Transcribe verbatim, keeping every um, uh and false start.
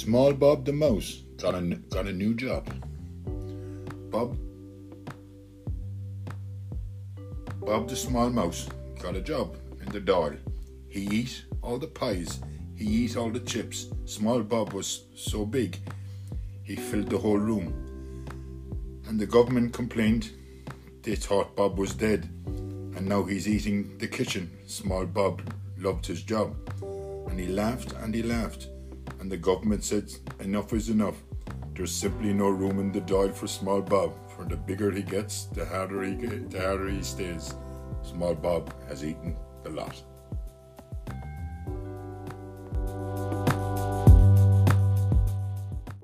Small Bob the Mouse got a, got a new job. Bob, Bob the Small Mouse got a job in the doll. He eat all the pies. He eat all the chips. Small Bob was so big, he filled the whole room. And the government complained. They thought Bob was dead. And now he's eating the kitchen. Small Bob loved his job. And he laughed and he laughed. And the government said, enough is enough. There's simply no room in the doll for Small Bob. For the bigger he gets, the harder he, get, the harder he stays. Small Bob has eaten a lot.